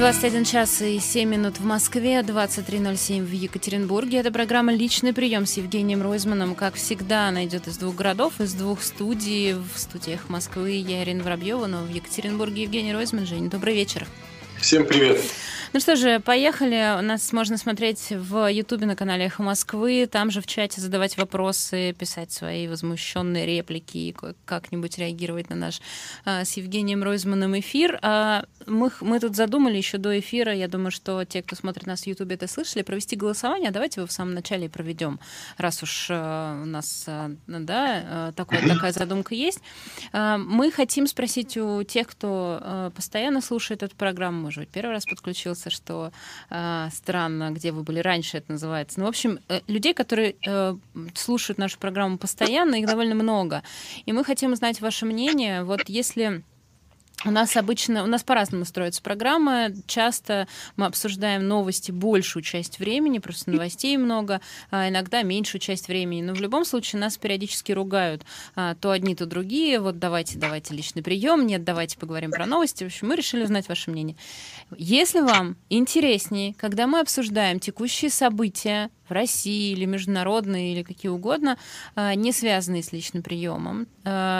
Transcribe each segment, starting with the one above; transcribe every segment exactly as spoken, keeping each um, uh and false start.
двадцать один час и семь минут в Москве, двадцать три ноль семь в Екатеринбурге. Это программа «Личный прием» с Евгением Ройзманом. Как всегда, она идет из двух городов, из двух студий. В студиях Москвы я, Ирина Воробьева, но в Екатеринбурге Евгений Ройзман. Женя, добрый вечер. Всем привет. Ну что же, поехали. У нас можно смотреть в Ютубе на канале «Эхо Москвы», там же в чате задавать вопросы, писать свои возмущенные реплики и как-нибудь реагировать на наш а, с Евгением Ройзманом эфир. А мы, мы тут задумали еще до эфира, я думаю, что те, кто смотрит нас в Ютубе, это слышали, провести голосование. Давайте его в самом начале проведем, раз уж а, у нас а, да, такая, такая задумка есть. А, мы хотим спросить у тех, кто а, постоянно слушает эту программу, может быть, первый раз подключился, что э, странно, где вы были раньше, это называется. Ну, в общем, э, людей, которые э, слушают нашу программу постоянно, их довольно много. И мы хотим узнать ваше мнение. Вот если... У нас обычно, у нас по-разному строится программа, часто мы обсуждаем новости большую часть времени, просто новостей много, а иногда меньшую часть времени, но в любом случае нас периодически ругают, а, то одни, то другие, вот давайте, давайте личный прием, нет, давайте поговорим про новости, в общем, мы решили узнать ваше мнение. Если вам интереснее, когда мы обсуждаем текущие события в России или международные, или какие угодно, не связанные с личным приемом.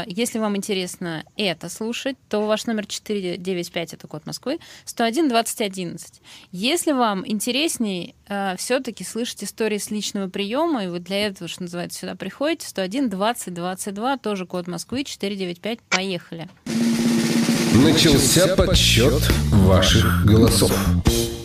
Если вам интересно это слушать, то ваш номер четыре девять пять, это код Москвы, сто один двадцать одиннадцать. Если вам интересней все-таки слышать истории с личного приема, и вы для этого, что называется, сюда приходите, сто один двадцать двадцать два, тоже код Москвы, четыре девять пять, поехали. Начался подсчет ваших голосов.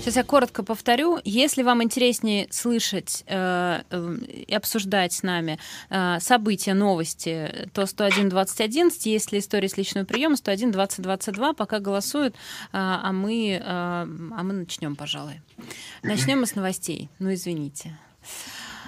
Сейчас я коротко повторю. Если вам интереснее слышать э, э, и обсуждать с нами э, события, новости, то сто один двадцать одиннадцать. Если история с личного приема, сто один двадцать двадцать два. Пока голосуют, э, а, мы, э, а мы начнем, пожалуй. Начнем мы с новостей. Ну, извините.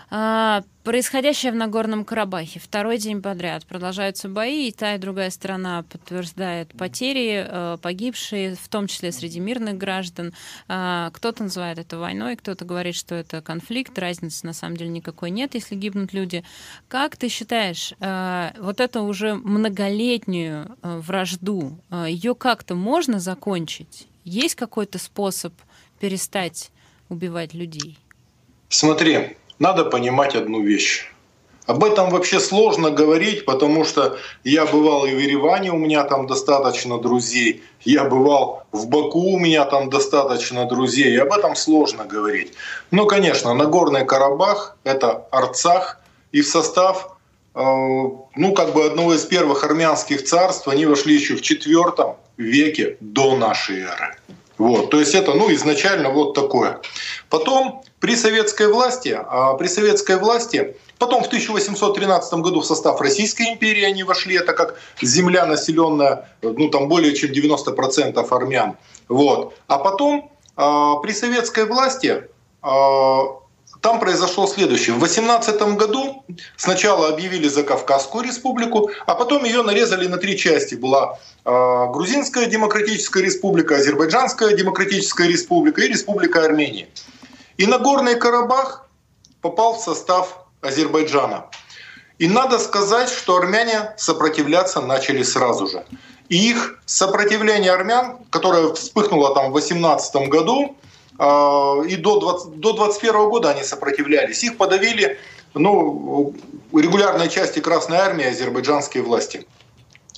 А, происходящее в Нагорном Карабахе. Второй день подряд продолжаются бои, и та, и другая сторона подтверждает потери, а, погибшие, в том числе среди мирных граждан. А, кто-то называет это войной, кто-то говорит, что это конфликт. Разницы на самом деле никакой нет, если гибнут люди. Как ты считаешь, а, вот эту уже многолетнюю а, вражду, а, ее как-то можно закончить? Есть какой-то способ перестать убивать людей? Смотри. Надо понимать одну вещь. Об этом вообще сложно говорить, потому что я бывал и в Ереване, у меня там достаточно друзей, я бывал в Баку, у меня там достаточно друзей, и об этом сложно говорить. Ну, конечно, Нагорный Карабах — это Арцах, и в состав, э, ну, как бы одного из первых армянских царств они вошли еще в четвёртом веке до нашей эры. Вот, то есть это, ну, изначально вот такое. Потом при советской власти, при советской власти, потом в тысяча восемьсот тринадцатом году в состав Российской империи они вошли, это как земля, населенная, ну, там более чем девяносто процентов армян. Вот. А потом при советской власти там произошло следующее. В восемнадцатом году сначала объявили Закавказскую республику, а потом ее нарезали на три части. Была э, Грузинская демократическая республика, Азербайджанская демократическая республика и Республика Армения. И Нагорный Карабах попал в состав Азербайджана. И надо сказать, что армяне сопротивляться начали сразу же. И их сопротивление армян, которое вспыхнуло там в восемнадцатом году, и до, двадцать, до двадцать первого года они сопротивлялись. Их подавили, ну, регулярные части Красной Армии, азербайджанские власти.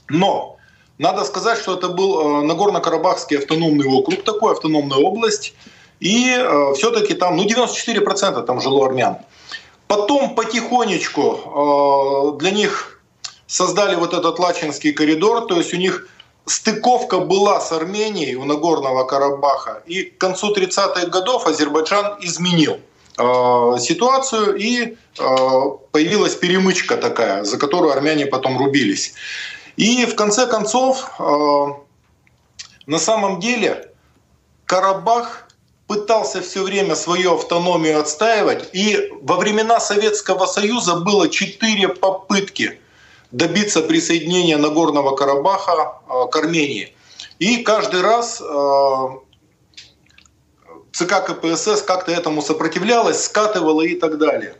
Но надо сказать, что это был Нагорно-Карабахский автономный округ, такой автономная область. И э, все-таки там, ну, девяносто четыре процента там жило армян. Потом потихонечку э, для них создали вот этот Лачинский коридор, то есть у них... Стыковка была с Арменией у Нагорного Карабаха, и к концу тридцатых годов Азербайджан изменил э, ситуацию, и э, появилась перемычка такая, за которую армяне потом рубились. И в конце концов, э, на самом деле, Карабах пытался все время свою автономию отстаивать, и во времена Советского Союза было четыре попытки добиться присоединения Нагорного Карабаха к Армении. И каждый раз ЦК КПСС как-то этому сопротивлялась, скатывала и так далее.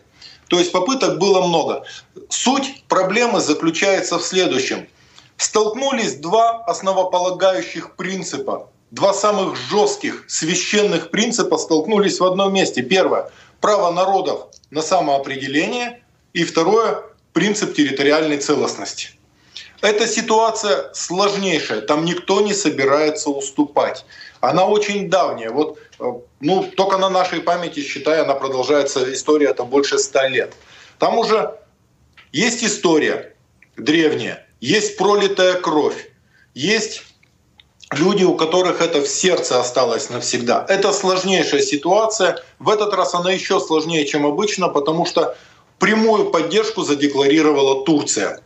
То есть попыток было много. Суть проблемы заключается в следующем. Столкнулись два основополагающих принципа два самых жестких священных принципа столкнулись в одном месте. Первое – право народов на самоопределение. И второе – принцип территориальной целостности. Эта ситуация сложнейшая, там никто не собирается уступать. Она очень давняя. Вот, ну, только на нашей памяти, считай, она продолжается, история там больше ста лет. Там уже есть история древняя, есть пролитая кровь, есть люди, у которых это в сердце осталось навсегда. Это сложнейшая ситуация. В этот раз она еще сложнее, чем обычно, потому что прямую поддержку задекларировала Турция.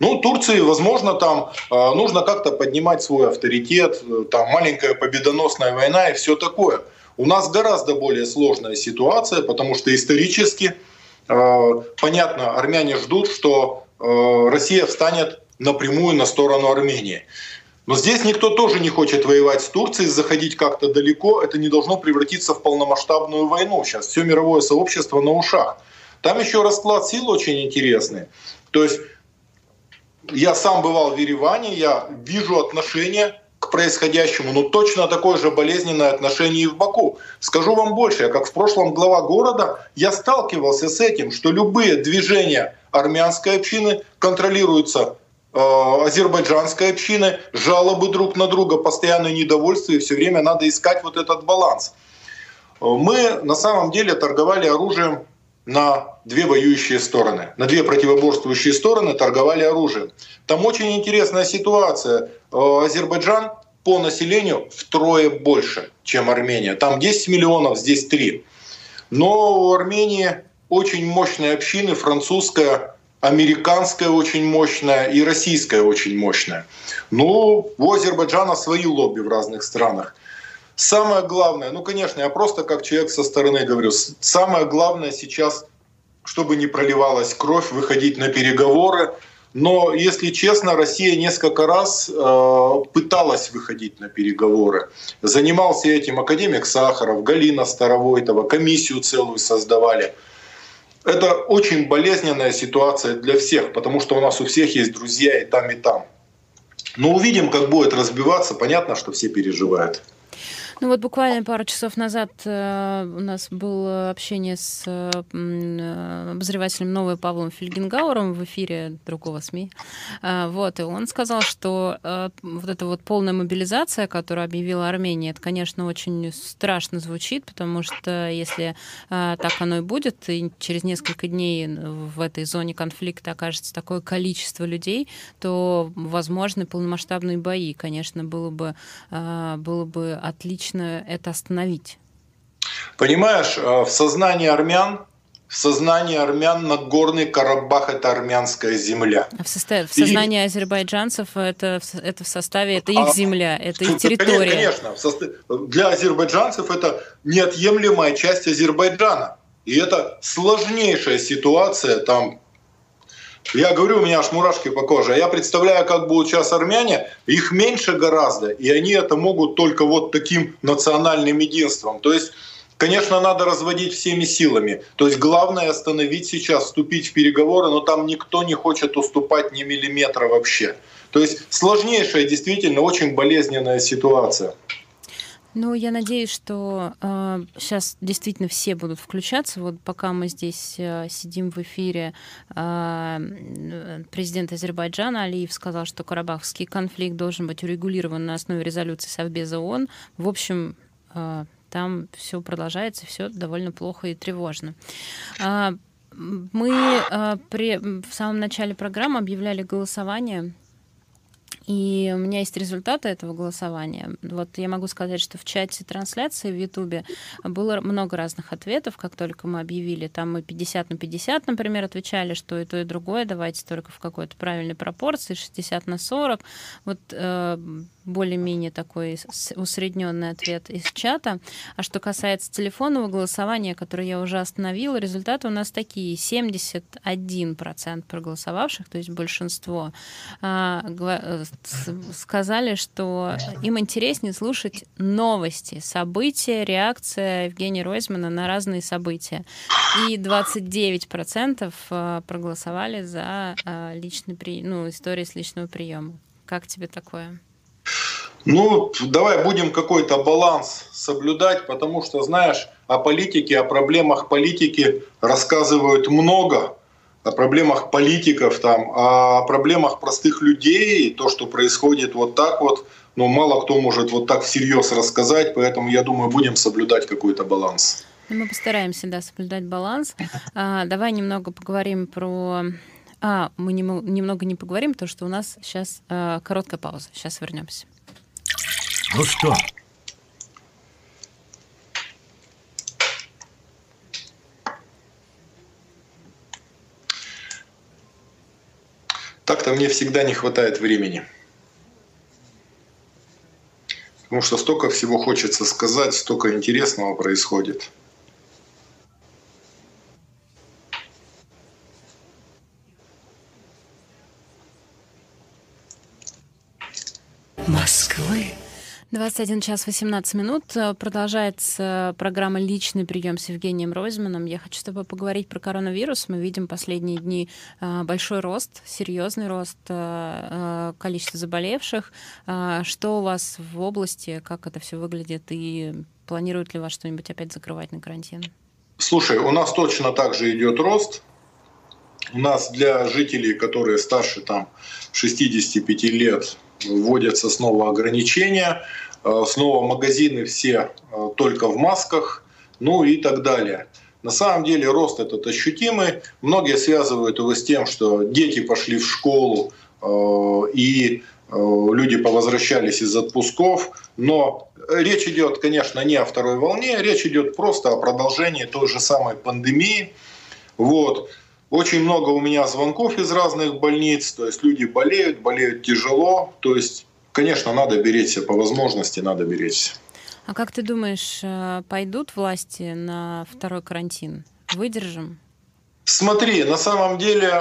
Ну, Турции, возможно, там э, нужно как-то поднимать свой авторитет, э, там маленькая победоносная война и все такое. У нас гораздо более сложная ситуация, потому что исторически, э, понятно, армяне ждут, что э, Россия встанет напрямую на сторону Армении. Но здесь никто тоже не хочет воевать с Турцией, заходить как-то далеко. Это не должно превратиться в полномасштабную войну. Сейчас все мировое сообщество на ушах. Там еще расклад сил очень интересный. То есть я сам бывал в Ереване, я вижу отношение к происходящему, но точно такое же болезненное отношение и в Баку. Скажу вам больше, я как в прошлом глава города, я сталкивался с этим, что любые движения армянской общины контролируются э, азербайджанской общиной, жалобы друг на друга, постоянное недовольство, и все время надо искать вот этот баланс. Мы на самом деле торговали оружием на две воюющие стороны, на две противоборствующие стороны торговали оружием. Там очень интересная ситуация. Азербайджан по населению втрое больше, чем Армения. Там десять миллионов, здесь три. Но у Армении очень мощные общины, французская, американская очень мощная и российская очень мощная. Но у Азербайджана свои лобби в разных странах. Самое главное, ну, конечно, я просто как человек со стороны говорю, самое главное сейчас, чтобы не проливалась кровь, выходить на переговоры. Но, если честно, Россия несколько раз э, пыталась выходить на переговоры. Занимался этим академик Сахаров, Галина Старовойтова, комиссию целую создавали. Это очень болезненная ситуация для всех, потому что у нас у всех есть друзья и там, и там. Но увидим, как будет разбиваться. Понятно, что все переживают. Ну вот буквально пару часов назад э, у нас было общение с э, обозревателем «Новой» Павлом Фельгенгауэром в эфире другого СМИ. Э, вот, и он сказал, что э, вот эта вот полная мобилизация, которую объявила Армения, это, конечно, очень страшно звучит, потому что если э, так оно и будет, и через несколько дней в этой зоне конфликта окажется такое количество людей, то возможны полномасштабные бои. Конечно, было бы, э, было бы отлично это остановить. Понимаешь, в сознании армян, в сознании армян Нагорный Карабах — это армянская земля. В, состо... в сознании и... азербайджанцев это, это в составе, это их земля, а... это их территория. Конечно, конечно. Для азербайджанцев это неотъемлемая часть Азербайджана. И это сложнейшая ситуация там. Я говорю, у меня аж мурашки по коже. Я представляю, как будут сейчас армяне. Их меньше гораздо, и они это могут только вот таким национальным единством. То есть, конечно, надо разводить всеми силами. То есть главное остановить сейчас, вступить в переговоры, но там никто не хочет уступать ни миллиметра вообще. То есть сложнейшая, действительно, очень болезненная ситуация. Ну, я надеюсь, что э, сейчас действительно все будут включаться. Вот пока мы здесь э, сидим в эфире, э, президент Азербайджана Алиев сказал, что карабахский конфликт должен быть урегулирован на основе резолюции Совбеза ООН. В общем, э, там все продолжается, все довольно плохо и тревожно. Э, мы э, при, в самом начале программы объявляли голосование. И у меня есть результаты этого голосования. Вот я могу сказать, что в чате трансляции в Ютубе было много разных ответов, как только мы объявили. Там мы пятьдесят на пятьдесят, например, отвечали, что и то, и другое. Давайте только в какой-то правильной пропорции, шестьдесят на сорок. Вот э, более-менее такой усредненный ответ из чата. А что касается телефонного голосования, которое я уже остановила, результаты у нас такие. семьдесят один процент проголосовавших, то есть большинство, э, сказали, что им интереснее слушать новости, события, реакция Евгения Ройзмана на разные события. И двадцать девять процентов проголосовали за личный при... ну, историю с личного приема. Как тебе такое? Ну, давай будем какой-то баланс соблюдать, потому что, знаешь, о политике, о проблемах политики рассказывают много, о проблемах политиков, там, о проблемах простых людей, то, что происходит вот так вот, но мало кто может вот так всерьез рассказать, поэтому, я думаю, будем соблюдать какой-то баланс. Мы постараемся, да, соблюдать баланс. А, давай немного поговорим про... А, мы не, немного не поговорим, потому что у нас сейчас а, короткая пауза. Сейчас вернемся. Ну что? Так-то мне всегда не хватает времени. Потому что столько всего хочется сказать, столько интересного происходит. Москвы. двадцать один час восемнадцать минут. Продолжается программа «Личный прием» с Евгением Ройзманом. Я хочу с тобой поговорить про коронавирус. Мы видим последние дни большой рост, серьезный рост количества заболевших. Что у вас в области, как это все выглядит, и планируют ли вас что-нибудь опять закрывать на карантин? Слушай, у нас точно так же идет рост. У нас для жителей, которые старше там, шестидесяти пяти лет, вводятся снова ограничения, снова магазины все только в масках, ну и так далее. На самом деле рост этот ощутимый. Многие связывают его с тем, что дети пошли в школу и люди повозвращались из отпусков. Но речь идет, конечно, не о второй волне, речь идет просто о продолжении той же самой пандемии. Вот. Очень много у меня звонков из разных больниц, то есть люди болеют, болеют тяжело, то есть, конечно, надо беречься, по возможности надо беречься. А как ты думаешь, пойдут власти на второй карантин? Выдержим? Смотри, на самом деле,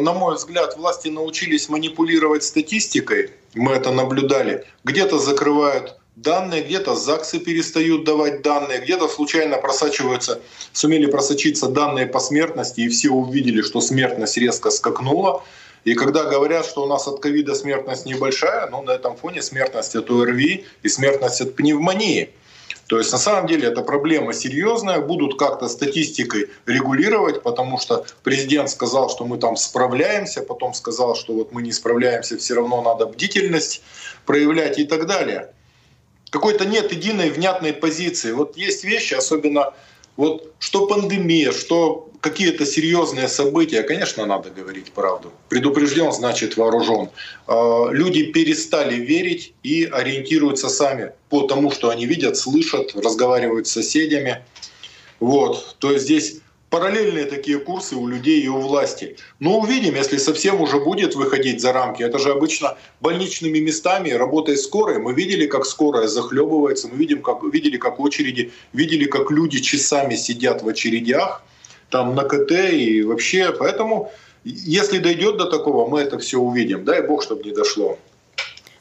на мой взгляд, власти научились манипулировать статистикой, мы это наблюдали, где-то закрывают данные, где-то ЗАГСы перестают давать данные, где-то случайно просачиваются, сумели просочиться данные по смертности, и все увидели, что смертность резко скакнула. И когда говорят, что у нас от ковида смертность небольшая, ну, на этом фоне смертность от ОРВИ и смертность от пневмонии. То есть на самом деле эта проблема серьезная, будут как-то статистикой регулировать, потому что президент сказал, что мы там справляемся, потом сказал, что вот мы не справляемся, все равно надо бдительность проявлять и так далее. Какой-то нет единой внятной позиции. Вот есть вещи, особенно вот, что пандемия, что какие-то серьезные события. Конечно, надо говорить правду. Предупрежден, значит вооружен. Люди перестали верить и ориентируются сами по тому, что они видят, слышат, разговаривают с соседями. Вот. То есть здесь параллельные такие курсы у людей и у власти. Но увидим, если совсем уже будет выходить за рамки. Это же обычно больничными местами, работой скорой. Мы видели, как скорая захлебывается, мы видим, как, видели, как очереди, видели, как люди часами сидят в очередях, там на КТ и вообще. Поэтому, если дойдет до такого, мы это все увидим. Дай бог, чтобы не дошло.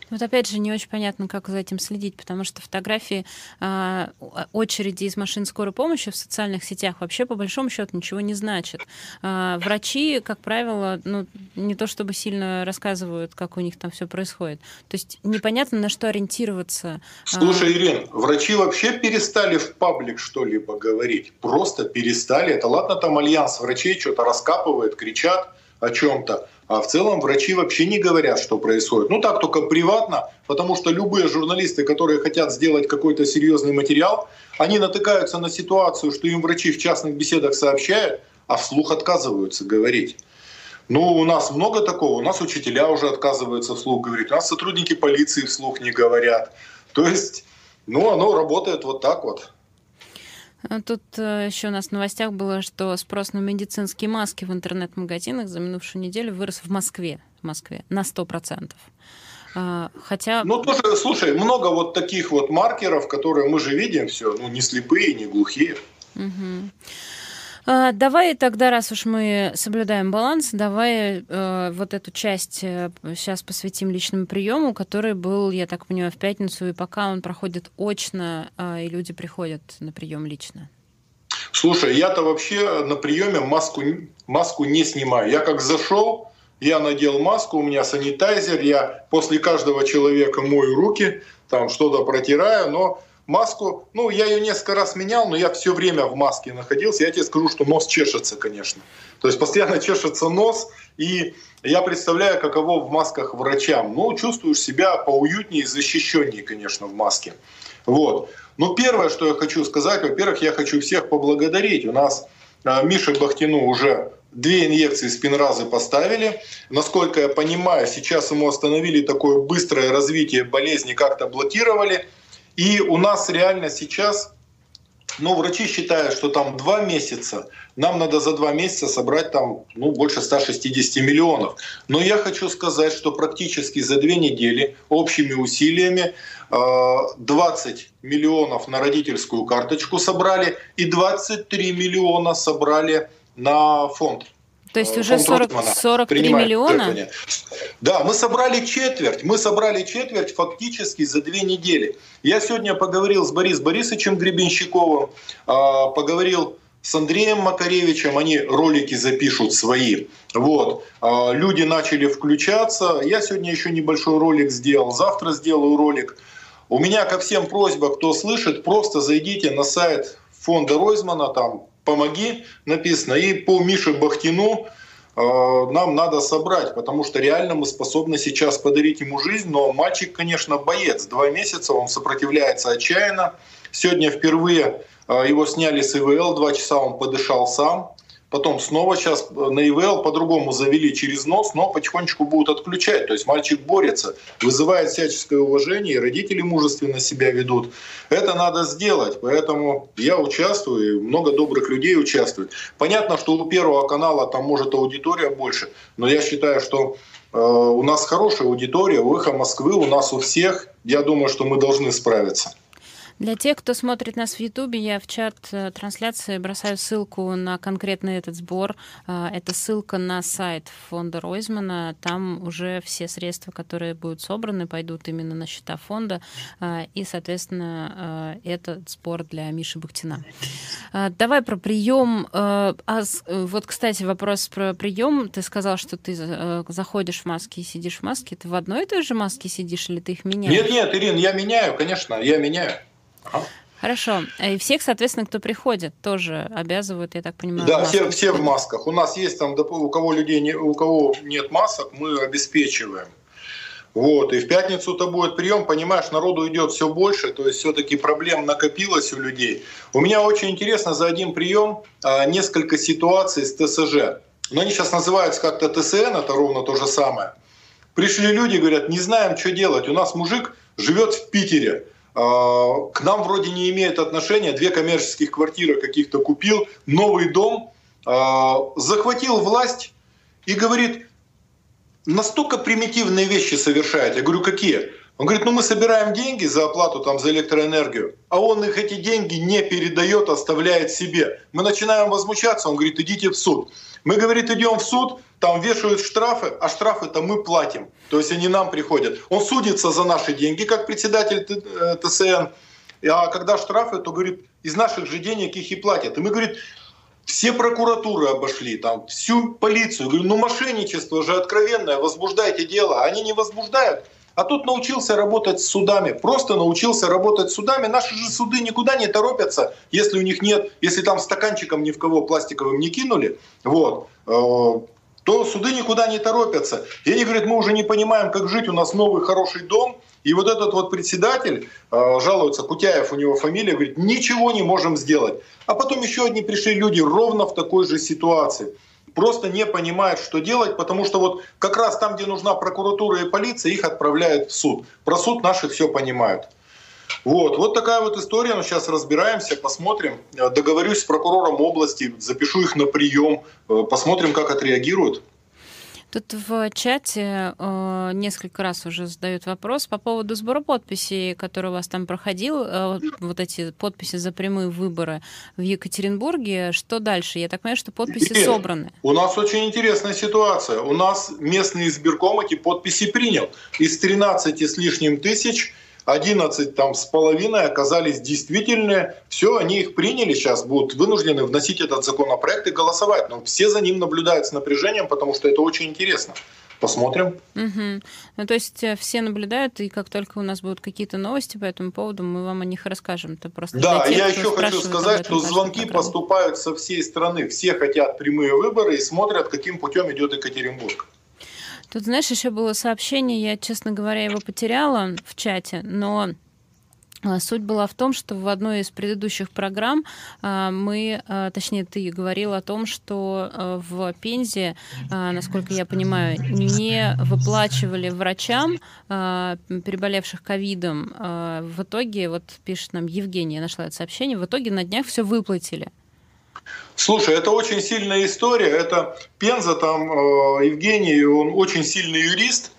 Вот опять же, не очень понятно, как за этим следить, потому что фотографии э, очереди из машин скорой помощи в социальных сетях вообще по большому счету ничего не значит. Э, врачи, как правило, ну, не то чтобы сильно рассказывают, как у них там все происходит. То есть непонятно, на что ориентироваться. Слушай, Ирин, врачи вообще перестали в паблик что-либо говорить. Просто перестали. Это ладно, там альянс врачей что-то раскапывает, кричат о чем-то. А в целом врачи вообще не говорят, что происходит. Ну так только приватно, потому что любые журналисты, которые хотят сделать какой-то серьезный материал, они натыкаются на ситуацию, что им врачи в частных беседах сообщают, а вслух отказываются говорить. Ну у нас много такого, у нас учителя уже отказываются вслух говорить, у нас сотрудники полиции вслух не говорят. То есть, ну оно работает вот так вот. Тут еще у нас в новостях было, что спрос на медицинские маски в интернет-магазинах за минувшую неделю вырос в Москве, в Москве на сто процентов. Хотя... Ну, тоже, слушай, много вот таких вот маркеров, которые мы же видим все, ну, не слепые, не глухие. Угу. Давай тогда, раз уж мы соблюдаем баланс, давай э, вот эту часть сейчас посвятим личному приему, который был, я так понимаю, в пятницу, и пока он проходит очно, э, и люди приходят на прием лично. Слушай, я-то вообще на приеме маску, маску не снимаю. Я как зашел, я надел маску, у меня санитайзер, я после каждого человека мою руки, там что-то протираю, но маску, ну, я ее несколько раз менял, но я все время в маске находился. Я тебе скажу, что нос чешется, конечно. То есть постоянно чешется нос, и я представляю, каково в масках врачам. Ну, чувствуешь себя поуютнее и защищеннее, конечно, в маске. Вот. Ну, первое, что я хочу сказать, во-первых, я хочу всех поблагодарить. У нас Мише Бахтину уже две инъекции спинразы поставили. Насколько я понимаю, сейчас ему остановили такое быстрое развитие болезни, как-то блокировали. И у нас реально сейчас, ну, врачи считают, что там два месяца, нам надо за два месяца собрать там, ну, больше ста шестидесяти миллионов. Но я хочу сказать, что практически за две недели общими усилиями двадцать миллионов на родительскую карточку собрали и двадцать три миллиона собрали на фонд. То есть уже сорок, сорок три миллиона? Да, мы собрали четверть. Мы собрали четверть фактически за две недели. Я сегодня поговорил с Борисом Борисовичем Гребенщиковым, поговорил с Андреем Макаревичем, они ролики запишут свои. Вот. Люди начали включаться. Я сегодня еще небольшой ролик сделал, завтра сделаю ролик. У меня ко всем просьба, кто слышит, просто зайдите на сайт фонда Ройзмана, там «Помоги» написано, и по Мише Бахтину э, нам надо собрать, потому что реально мы способны сейчас подарить ему жизнь, но мальчик, конечно, боец. Два месяца он сопротивляется отчаянно. Сегодня впервые э, его сняли с ИВЛ, два часа он подышал сам. Потом снова сейчас на ИВЛ по-другому завели через нос, но потихонечку будут отключать. То есть мальчик борется, вызывает всяческое уважение, и родители мужественно себя ведут. Это надо сделать, поэтому я участвую, и много добрых людей участвует. Понятно, что у Первого канала там может аудитория больше, но я считаю, что э, у нас хорошая аудитория, у Эхо Москвы, у нас у всех. Я думаю, что мы должны справиться. Для тех, кто смотрит нас в Ютубе, я в чат трансляции бросаю ссылку на конкретный этот сбор. Это ссылка на сайт фонда Ройзмана. Там уже все средства, которые будут собраны, пойдут именно на счета фонда. И, соответственно, этот сбор для Миши Бахтина. Давай про прием. Вот, кстати, вопрос про прием. Ты сказал, что ты заходишь в маски и сидишь в маске. Ты в одной и той же маске сидишь или ты их меняешь? Нет, нет, Ирин, я меняю, конечно, я меняю. Ага. Хорошо. И всех, соответственно, кто приходит, тоже обязывают, я так понимаю. Да, все, все в масках. У нас есть там, у кого людей не, у кого нет масок, мы обеспечиваем. Вот. И в пятницу-то будет прием, понимаешь, народу идет все больше, то есть все-таки проблем накопилось у людей. У меня очень интересно за один прием несколько ситуаций с ТСЖ. Но они сейчас называются как-то ТСН, это ровно то же самое. Пришли люди, говорят, не знаем, что делать. У нас мужик живет в Питере. К нам вроде не имеет отношения, две коммерческих квартиры каких-то купил, новый дом, захватил власть и говорит, настолько примитивные вещи совершает. Я говорю, какие? Он говорит, ну мы собираем деньги за оплату там, за электроэнергию, а он их эти деньги не передает, оставляет себе. Мы начинаем возмущаться, он говорит, идите в суд. Мы, говорит, идем в суд, там вешают штрафы, а штрафы-то мы платим. То есть они нам приходят. Он судится за наши деньги, как председатель ТСН. А когда штрафы, то, говорит, из наших же денег их и платят. И мы, говорит, все прокуратуры обошли, там, всю полицию. Говорю, ну мошенничество же откровенное, возбуждайте дело. Они не возбуждают. А тут научился работать с судами, просто научился работать с судами. Наши же суды никуда не торопятся, если у них нет, если там стаканчиком ни в кого пластиковым не кинули, вот, то суды никуда не торопятся. И они говорят, мы уже не понимаем, как жить, у нас новый хороший дом. И вот этот вот председатель, жалуется, Кутяев у него фамилия, говорит, ничего не можем сделать. А потом еще одни пришли люди ровно в такой же ситуации. Просто не понимают, что делать, потому что вот как раз там, где нужна прокуратура и полиция, их отправляют в суд. Про суд наши все понимают. Вот, вот такая вот история. Ну, сейчас разбираемся, посмотрим. Договорюсь с прокурором области, запишу их на прием, посмотрим, как отреагируют. Тут в чате э, несколько раз уже задают вопрос по поводу сбора подписей, который у вас там проходил, э, вот эти подписи за прямые выборы в Екатеринбурге. Что дальше? Я так понимаю, что подписи Нет, собраны. У нас очень интересная ситуация. У нас местный избирком эти подписи принял. Из тринадцати с лишним тысяч, одиннадцать там с половиной оказались действительные. Все, они их приняли, сейчас будут вынуждены вносить этот законопроект и голосовать. Но все за ним наблюдают с напряжением, потому что это очень интересно. Посмотрим. Угу. Ну, то есть все наблюдают, и как только у нас будут какие-то новости по этому поводу, мы вам о них расскажем. Это просто да, тех, я еще хочу сказать, что звонки программу. поступают со всей страны. Все хотят прямые выборы и смотрят, каким путем идет Екатеринбург. Тут, знаешь, еще было сообщение, я, честно говоря, его потеряла в чате, но... Суть была в том, что в одной из предыдущих программ мы, точнее, ты говорил о том, что в Пензе, насколько я понимаю, не выплачивали врачам, переболевших ковидом. В итоге, вот пишет нам Евгений, я нашла это сообщение, в итоге на днях все выплатили. Слушай, это очень сильная история. Это Пенза, там Евгений, он очень сильный юрист.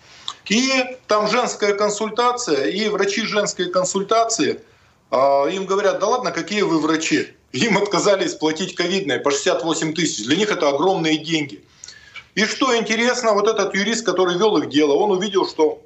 И там женская консультация, и врачи женской консультации, э, им говорят, да ладно, какие вы врачи? Им отказались платить ковидные по шестьдесят восемь тысяч, для них это огромные деньги. И что интересно, вот этот юрист, который вел их дело, он увидел, что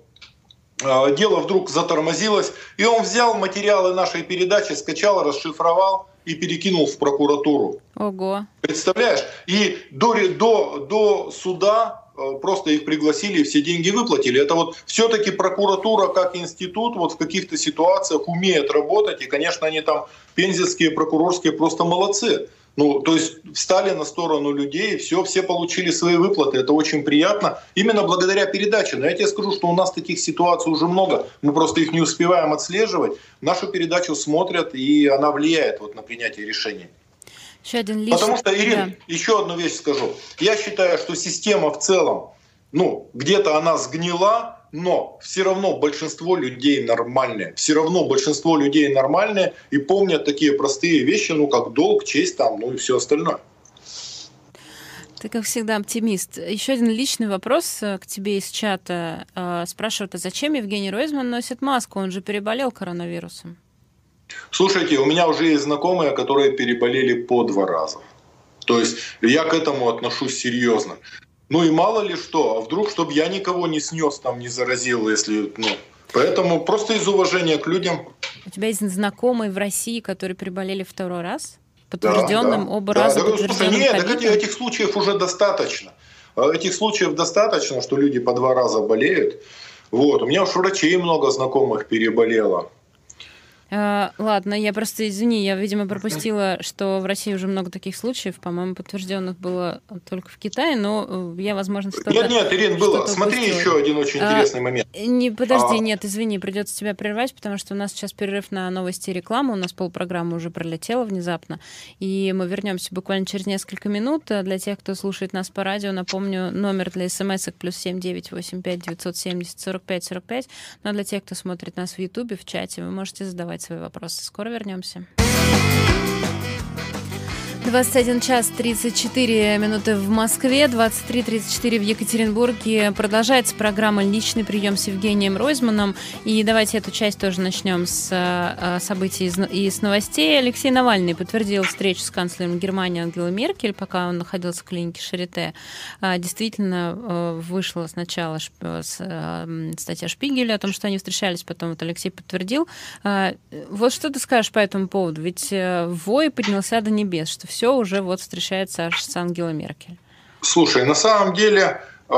э, дело вдруг затормозилось, и он взял материалы нашей передачи, скачал, расшифровал и перекинул в прокуратуру. Ого. Представляешь? И до, до, до суда... Просто их пригласили и все деньги выплатили. Это вот все-таки прокуратура как институт вот в каких-то ситуациях умеет работать. И, конечно, они там, пензенские, прокурорские, просто молодцы. Ну, то есть встали на сторону людей, все, все получили свои выплаты. Это очень приятно. Именно благодаря передаче. Но я тебе скажу, что у нас таких ситуаций уже много. Мы просто их не успеваем отслеживать. Нашу передачу смотрят, и она влияет вот на принятие решений. Еще один лишний, Потому что, Ирина, да. еще одну вещь скажу. Я считаю, что система в целом, ну, где-то она сгнила, но все равно большинство людей нормальные. Все равно большинство людей нормальные и помнят такие простые вещи, ну, как долг, честь там, ну и все остальное. Ты, как всегда, оптимист. Еще один личный вопрос к тебе из чата. Спрашивают, а зачем Евгений Ройзман носит маску? Он же переболел коронавирусом. Слушайте, у меня уже есть знакомые, которые переболели по два раза. То есть я к этому отношусь серьезно. Ну и мало ли что, а вдруг, чтобы я никого не снес, там не заразил, если... Ну, поэтому просто из уважения к людям. У тебя есть знакомые в России, которые переболели второй раз? Подтвержденным да, оба да, раза? Да, подтвержденным слушай, нет, так этих случаев уже достаточно. Этих случаев достаточно, что люди по два раза болеют. Вот. У меня уж врачей много знакомых переболело. Ладно, я просто, извини, я, видимо, пропустила, что в России уже много таких случаев, по-моему, подтвержденных было только в Китае, но я, возможно, что-то... Нет, нет, Ирин, было. Смотри, упустила. Еще один очень а, интересный момент. Не, подожди, а... нет, извини, придется тебя прервать, потому что у нас сейчас перерыв на новости и рекламу, у нас полпрограммы уже пролетела внезапно, и мы вернемся буквально через несколько минут. Для тех, кто слушает нас по радио, напомню, номер для смс-ок плюс семь девять восемь пять девятьсот семьдесят сорок пять сорок пять, но для тех, кто смотрит нас в Ютубе, в чате, вы можете задавать свои вопросы. Скоро вернемся. двадцать один час тридцать четыре минуты в Москве, двадцать три тридцать четыре в Екатеринбурге. Продолжается программа «Личный прием» с Евгением Ройзманом. И давайте эту часть тоже начнем с событий и с новостей. Алексей Навальный подтвердил встречу с канцлером Германии Ангелой Меркель, пока он находился в клинике Шарите. Действительно, вышла сначала статья Шпигеля о том, что они встречались, потом вот Алексей подтвердил. Вот что ты скажешь по этому поводу? Ведь вой поднялся до небес, что все уже вот встречается аж с Ангелой Меркель. Слушай, на самом деле э,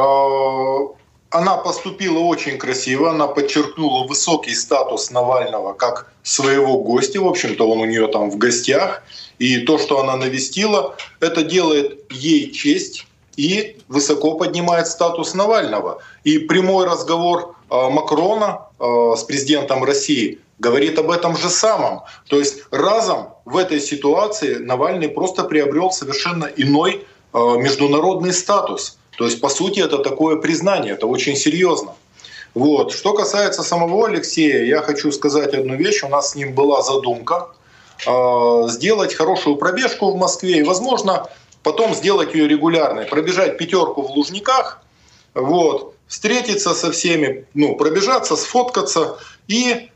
она поступила очень красиво, она подчеркнула высокий статус Навального как своего гостя, в общем-то он у нее там в гостях, и то, что она навестила, это делает ей честь и высоко поднимает статус Навального. И прямой разговор э, Макрона э, с президентом России говорит об этом же самом. То есть разом в этой ситуации Навальный просто приобрел совершенно иной э, международный статус. То есть, по сути, это такое признание, это очень серьезно. Вот. Что касается самого Алексея, я хочу сказать одну вещь. У нас с ним была задумка э, сделать хорошую пробежку в Москве и, возможно, потом сделать ее регулярной. Пробежать пятерку в Лужниках, вот, встретиться со всеми, ну, пробежаться, сфоткаться и...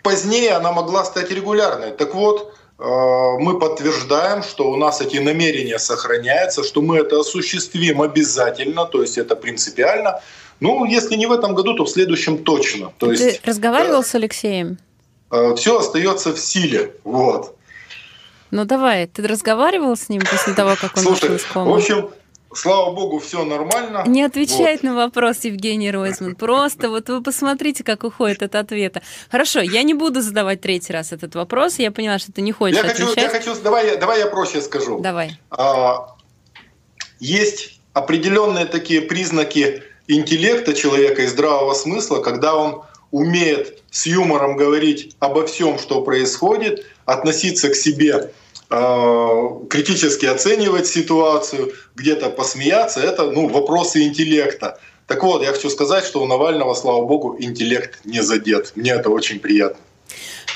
Позднее она могла стать регулярной. Так вот, мы подтверждаем, что у нас эти намерения сохраняются, что мы это осуществим обязательно, то есть это принципиально. Ну, если не в этом году, то в следующем точно. То Ты есть, разговаривал да, с Алексеем? Все остается в силе, вот. Ну давай, ты разговаривал с ним после того, как он Слушай, вышел из комнаты? В общем, Слава богу, все нормально. Не отвечает вот. на вопрос Евгений Ройзман. Просто вот вы посмотрите, как уходит от ответа. Хорошо, я не буду задавать третий раз этот вопрос. Я поняла, что ты не хочешь я отвечать. Хочу, я хочу, давай, давай я проще скажу. Давай. А, есть определенные такие признаки интеллекта человека и здравого смысла, когда он умеет с юмором говорить обо всем, что происходит, относиться к себе критически оценивать ситуацию, где-то посмеяться, это ну, вопросы интеллекта. Так вот, я хочу сказать, что у Навального, слава богу, интеллект не задет. Мне это очень приятно.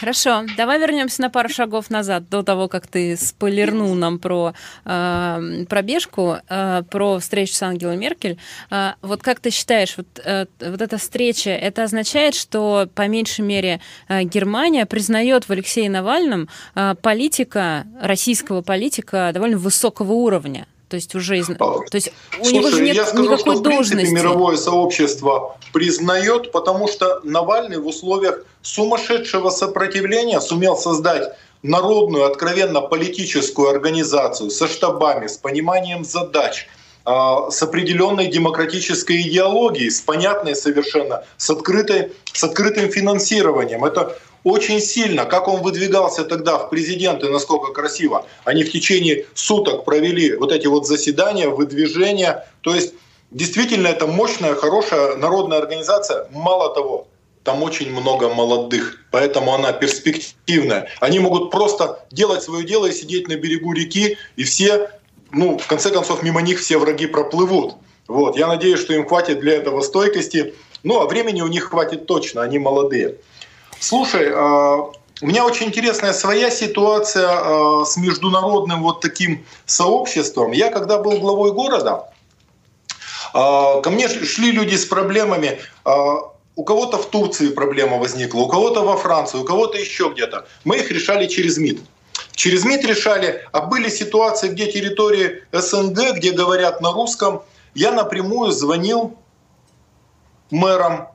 Хорошо, давай вернемся на пару шагов назад, до того, как ты спойлернул нам про э, пробежку, э, про встречу с Ангелой Меркель. Э, вот как ты считаешь, вот, э, вот эта встреча, это означает, что по меньшей мере э, Германия признает в Алексее Навальном э, политика, российского политика довольно высокого уровня? То есть уже из... То есть у Слушай, него же нет я скажу, никакой что, в принципе, должности. Мировое сообщество признает, потому что Навальный в условиях сумасшедшего сопротивления сумел создать народную, откровенно политическую организацию со штабами, с пониманием задач, с определенной демократической идеологией, с понятной совершенно, с, открытой, с открытым финансированием. Это очень сильно, как он выдвигался тогда в президенты, насколько красиво. Они в течение суток провели вот эти вот заседания, выдвижения. То есть действительно это мощная, хорошая народная организация. Мало того, там очень много молодых, поэтому она перспективная. Они могут просто делать свое дело и сидеть на берегу реки, и все, ну, в конце концов, мимо них все враги проплывут. Вот. Я надеюсь, что им хватит для этого стойкости. Ну, а времени у них хватит точно, они молодые. Слушай, у меня очень интересная своя ситуация с международным вот таким сообществом. Я когда был главой города, ко мне шли люди с проблемами. У кого-то в Турции проблема возникла, у кого-то во Франции, у кого-то еще где-то. Мы их решали через МИД. Через МИД решали, а были ситуации, где территории СНГ, где говорят на русском. Я напрямую звонил мэрам.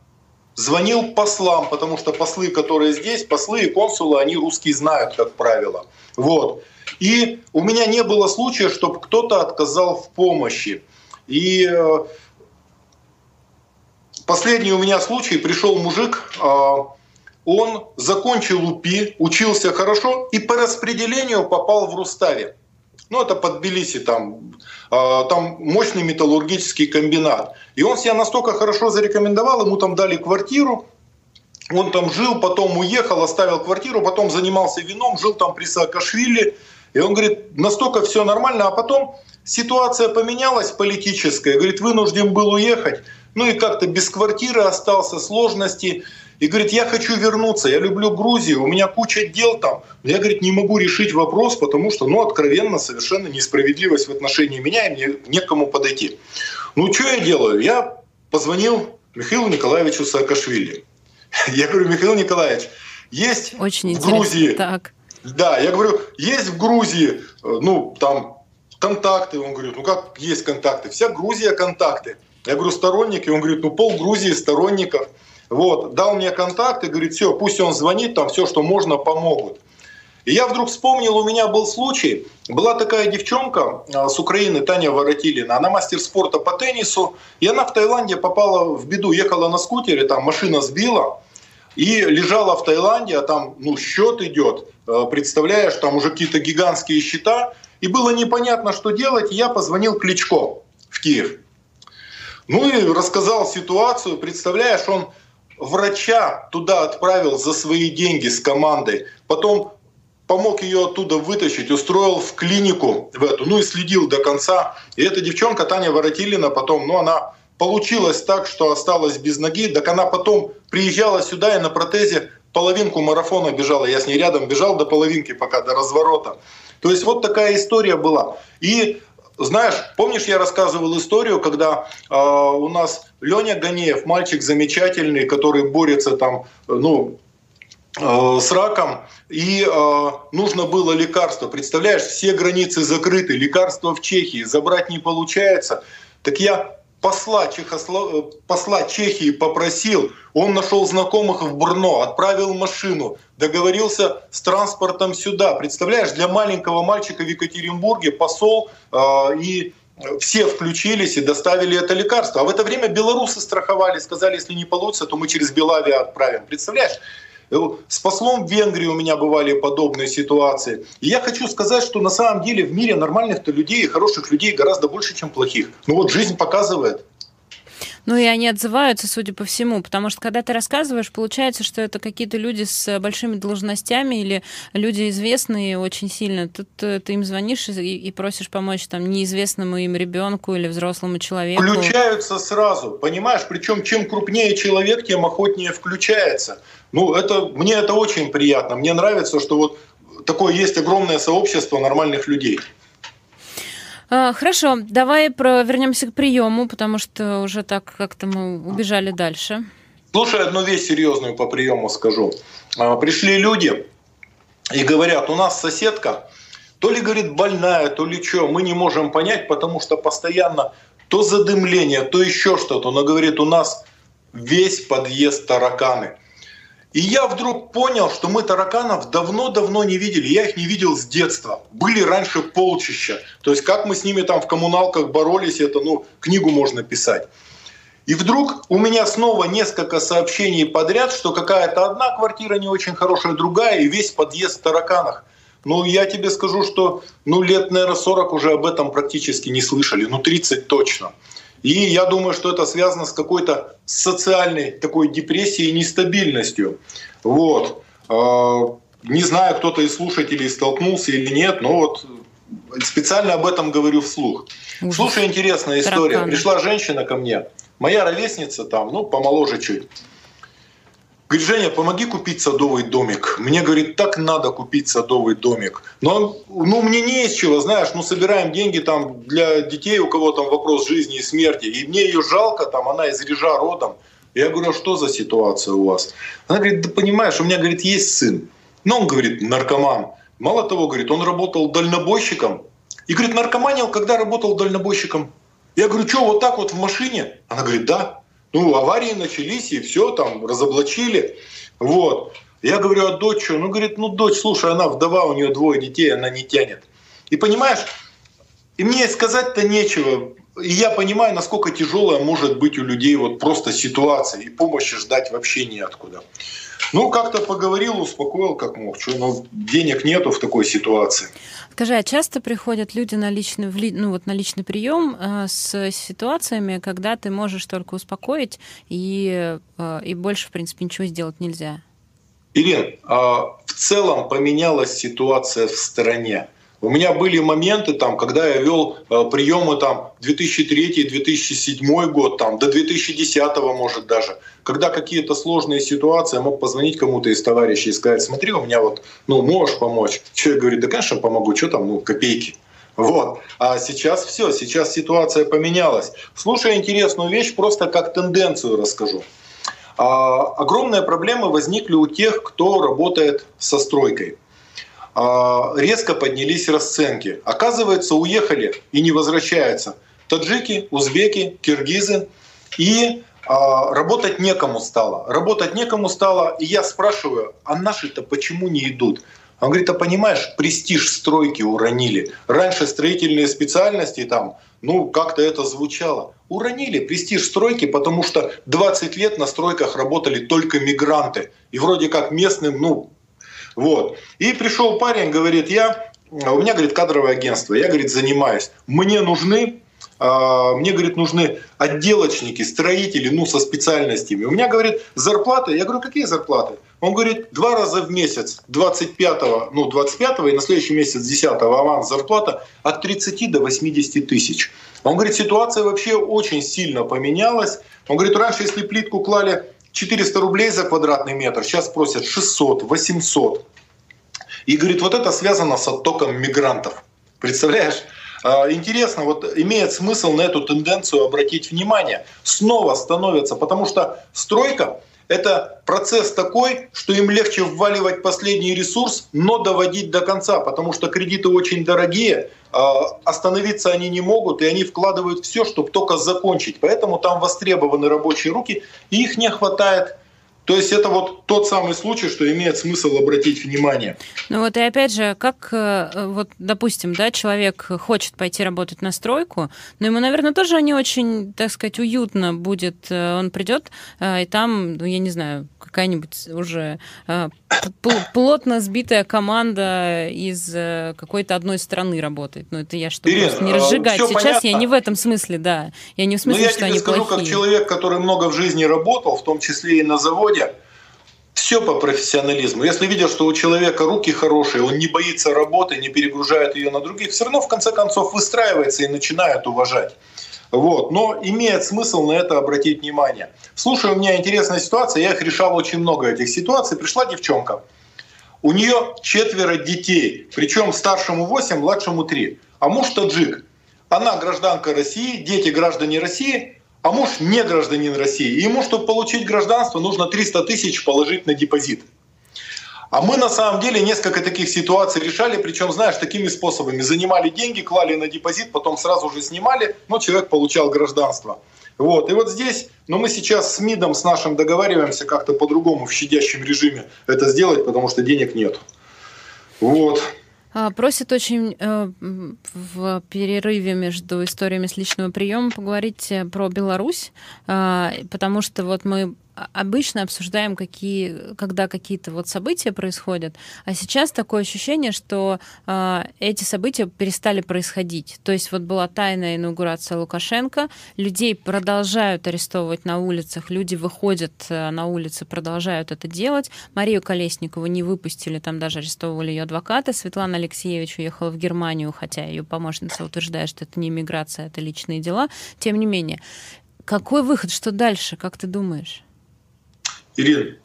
Звонил послам, потому что послы, которые здесь, послы и консулы, они русский знают, как правило. Вот. И у меня не было случая, чтобы кто-то отказал в помощи. И последний у меня случай, пришел мужик, он закончил УПИ, учился хорошо и по распределению попал в Руставе. Ну, это под Тбилиси, там, там мощный металлургический комбинат. И он себя настолько хорошо зарекомендовал, ему там дали квартиру, он там жил, потом уехал, оставил квартиру, потом занимался вином, жил там при Саакашвили. И он говорит, настолько все нормально, а потом ситуация поменялась политическая, говорит, вынужден был уехать, ну и как-то без квартиры остался, сложности. И говорит, я хочу вернуться, я люблю Грузию, у меня куча дел там. Я, говорит, не могу решить вопрос, потому что, ну, откровенно, совершенно несправедливость в отношении меня, и мне некому подойти. Ну, что я делаю? Я позвонил Михаилу Николаевичу Саакашвили. Я говорю, Михаил Николаевич, есть Очень в Грузии... Так. Да, я говорю, есть в Грузии, ну, там, контакты. Он говорит, ну, как есть контакты? Вся Грузия контакты. Я говорю, сторонники. Он говорит, ну, пол Грузии сторонников. Вот, дал мне контакт и говорит, все, пусть он звонит, там все, что можно, помогут. И я вдруг вспомнил, у меня был случай, была такая девчонка с Украины, Таня Воротилина, она мастер спорта по теннису, и она в Таиланде попала в беду, ехала на скутере, там машина сбила, и лежала в Таиланде, а там, ну, счет идет, представляешь, там уже какие-то гигантские счета, и было непонятно, что делать, и я позвонил Кличко в Киев. Ну и рассказал ситуацию, представляешь, он... Врача туда отправил за свои деньги с командой, потом помог ее оттуда вытащить, устроил в клинику в эту, ну и следил до конца. И эта девчонка Таня Воротилина потом, ну она получилась так, что осталась без ноги, так она потом приезжала сюда и на протезе половинку марафона бежала, я с ней рядом бежал до половинки пока, до разворота. То есть вот такая история была. И знаешь, помнишь, я рассказывал историю, когда э, у нас Леня Ганеев, мальчик замечательный, который борется там, ну, э, с раком, и э, нужно было лекарство. Представляешь, все границы закрыты, лекарство в Чехии, забрать не получается. Так я посла, Чехослов... посла Чехии попросил, он нашел знакомых в Брно, отправил машину, договорился с транспортом сюда. Представляешь, для маленького мальчика в Екатеринбурге посол э, и все включились и доставили это лекарство. А в это время белорусы страховали, сказали, если не получится, то мы через Белавиа отправим. Представляешь? С послом в Венгрии у меня бывали подобные ситуации. И я хочу сказать, что на самом деле в мире нормальных-то людей и хороших людей гораздо больше, чем плохих. Ну вот жизнь показывает. Ну и они отзываются, судя по всему, потому что когда ты рассказываешь, получается, что это какие-то люди с большими должностями или люди известные очень сильно. Тут ты им звонишь и, и просишь помочь там неизвестному им ребенку или взрослому человеку. Включаются сразу, понимаешь? Причем чем крупнее человек, тем охотнее включается. Ну это мне это очень приятно. Мне нравится, что вот такое есть огромное сообщество нормальных людей. Хорошо, давай вернемся к приему, потому что уже так как-то мы убежали дальше. Слушай, одну вещь серьезную по приему скажу. Пришли люди и говорят, у нас соседка, то ли, говорит, больная, то ли что, мы не можем понять, потому что постоянно то задымление, то еще что-то. Но, говорит, у нас весь подъезд тараканы. И я вдруг понял, что мы тараканов давно-давно не видели. Я их не видел с детства. Были раньше полчища. То есть как мы с ними там в коммуналках боролись, это, ну, книгу можно писать. И вдруг у меня снова несколько сообщений подряд, что какая-то одна квартира не очень хорошая, другая, и весь подъезд в тараканах. Ну, я тебе скажу, что ну, лет, наверное, сорок уже об этом практически не слышали. Ну, тридцать точно. И я думаю, что это связано с какой-то социальной такой депрессией и нестабильностью. Вот. Не знаю, кто-то из слушателей столкнулся или нет, но вот специально об этом говорю вслух. Ужас. Слушай, интересная история. Тараканы. Пришла женщина ко мне, моя ровесница там, ну, помоложе чуть. Говорит, Женя, помоги купить садовый домик. Мне, говорит, так надо купить садовый домик. Но, ну, мне не из чего, знаешь, ну, собираем деньги там для детей, у кого там вопрос жизни и смерти. И мне ее жалко, там, она из Рижа родом. Я говорю, а что за ситуация у вас? Она говорит, да понимаешь, у меня, говорит, есть сын. Но он, говорит, наркоман. Мало того, говорит, он работал дальнобойщиком. И, говорит, наркоманил, когда работал дальнобойщиком. Я говорю, что, вот так вот в машине? Она говорит, да. Ну, аварии начались, и все, там, разоблачили. Вот. Я говорю, а дочь? Ну, говорит, ну, дочь, слушай, она вдова, у нее двое детей, она не тянет. И понимаешь, и мне сказать-то нечего. И я понимаю, насколько тяжелая может быть у людей вот просто ситуация, и помощи ждать вообще неоткуда. Ну, как-то поговорил, успокоил, как мог. Что, ну, денег нету в такой ситуации. Скажи, а часто приходят люди на личный, ну, вот на личный прием э, с ситуациями, когда ты можешь только успокоить, и, э, и больше, в принципе, ничего сделать нельзя? Ирина, э, в целом поменялась ситуация в стране. У меня были моменты, там, когда я вел э, приемы там, две тысячи третий — две тысячи седьмой год, там, до две тысячи десятого, может даже, когда какие-то сложные ситуации, я мог позвонить кому-то из товарищей и сказать, смотри, у меня вот, ну, можешь помочь. Человек говорит, да, конечно, помогу, что там, ну, копейки. Вот. А сейчас все, сейчас ситуация поменялась. Слушай, интересную вещь, просто как тенденцию расскажу. А, огромные проблемы возникли у тех, кто работает со стройкой. Резко поднялись расценки. Оказывается, уехали и не возвращаются таджики, узбеки, киргизы. И а, работать некому стало. Работать некому стало. И я спрашиваю, а наши-то почему не идут? Он говорит, а понимаешь, престиж стройки уронили. Раньше строительные специальности, там, ну как-то это звучало. Уронили престиж стройки, потому что двадцать лет на стройках работали только мигранты. И вроде как местным, ну, вот. И пришел парень, говорит, я, у меня, говорит, кадровое агентство, я, говорит, занимаюсь. Мне нужны, э, мне, говорит, нужны отделочники, строители, ну, со специальностями. У меня, говорит, зарплаты, я говорю, какие зарплаты? Он говорит, два раза в месяц, двадцать пятого, ну, двадцать пятого и на следующий месяц десятого аванс зарплата от тридцати до восьмидесяти тысяч. Он говорит, ситуация вообще очень сильно поменялась. Он говорит, раньше, если плитку клали четыреста рублей за квадратный метр, сейчас просят шестьсот, восемьсот. И говорит, вот это связано с оттоком мигрантов. Представляешь? Интересно, вот имеет смысл на эту тенденцию обратить внимание. Снова становится, потому что стройка – это процесс такой, что им легче вваливать последний ресурс, но доводить до конца, потому что кредиты очень дорогие, остановиться они не могут, и они вкладывают все, чтобы только закончить. Поэтому там востребованы рабочие руки, и их не хватает. То есть это вот тот самый случай, что имеет смысл обратить внимание. Ну вот и опять же, как, вот, допустим, да, человек хочет пойти работать на стройку, но ему, наверное, тоже не очень, так сказать, уютно будет. Он придет, и там, ну, я не знаю, какая-нибудь уже плотно сбитая команда из какой-то одной страны работает. Ну это я что, Ирина, просто не разжигать. Сейчас понятно. Я не в этом смысле, да. Я не в смысле, но что они плохие. Я тебе скажу, как человек, который много в жизни работал, в том числе и на заводе, все по профессионализму. Если видишь, что у человека руки хорошие, он не боится работы, не перегружает ее на других, все равно в конце концов выстраивается и начинает уважать. Вот. Но имеет смысл на это обратить внимание. Слушай, у меня интересная ситуация, я их решал очень много этих ситуаций. Пришла девчонка, у нее четверо детей, причем старшему восемь, младшему три, а муж таджик. Она гражданка России, дети граждане России, а муж не гражданин России. И ему, чтобы получить гражданство, нужно триста тысяч положить на депозит. А мы на самом деле несколько таких ситуаций решали, причем, знаешь, такими способами. Занимали деньги, клали на депозит, потом сразу же снимали, но человек получал гражданство. Вот. И вот здесь, но мы сейчас с МИДом, с нашим договариваемся как-то по-другому, в щадящем режиме это сделать, потому что денег нет. Вот. Просит очень э, в перерыве между историями с личного приема поговорить про Беларусь, э, потому что вот мы обычно обсуждаем, какие, когда какие-то вот события происходят, а сейчас такое ощущение, что э, эти события перестали происходить. То есть вот была тайная инаугурация Лукашенко, людей продолжают арестовывать на улицах, люди выходят на улицы, продолжают это делать. Марию Колесникову не выпустили, там даже арестовывали ее адвокаты. Светлана Алексеевич уехала в Германию, хотя ее помощница утверждает, что это не миграция, это личные дела. Тем не менее, какой выход, что дальше, как ты думаешь? Ирина,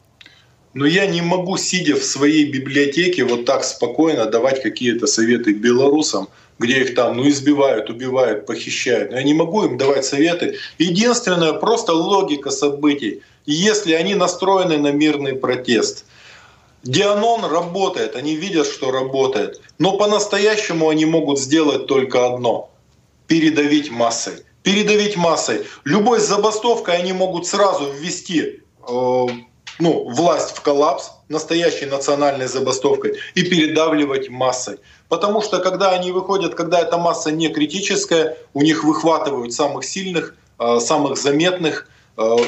но я не могу, сидя в своей библиотеке, вот так спокойно давать какие-то советы белорусам, где их там ну, избивают, убивают, похищают. Но я не могу им давать советы. Единственная просто логика событий, если они настроены на мирный протест. Дианон работает, они видят, что работает. Но по-настоящему они могут сделать только одно — передавить массой. Передавить массой. Любой забастовкой они могут сразу ввести ну, власть в коллапс, настоящей национальной забастовкой, и передавливать массой. Потому что когда они выходят, когда эта масса не критическая, у них выхватывают самых сильных, самых заметных,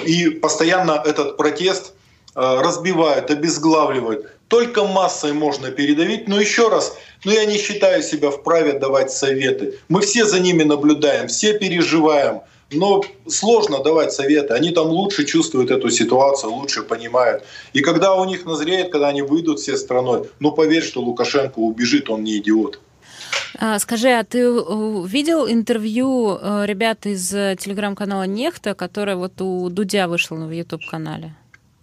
и постоянно этот протест разбивают, обезглавливают. Только массой можно передавить. Но еще раз, ну я не считаю себя вправе давать советы. Мы все за ними наблюдаем, все переживаем. Но сложно давать советы. Они там лучше чувствуют эту ситуацию, лучше понимают. И когда у них назреет, когда они выйдут всей страной, ну поверь, что Лукашенко убежит, он не идиот. Скажи, а ты видел интервью ребят из телеграм-канала «Нехта», которое вот у Дудя вышло в YouTube-канале?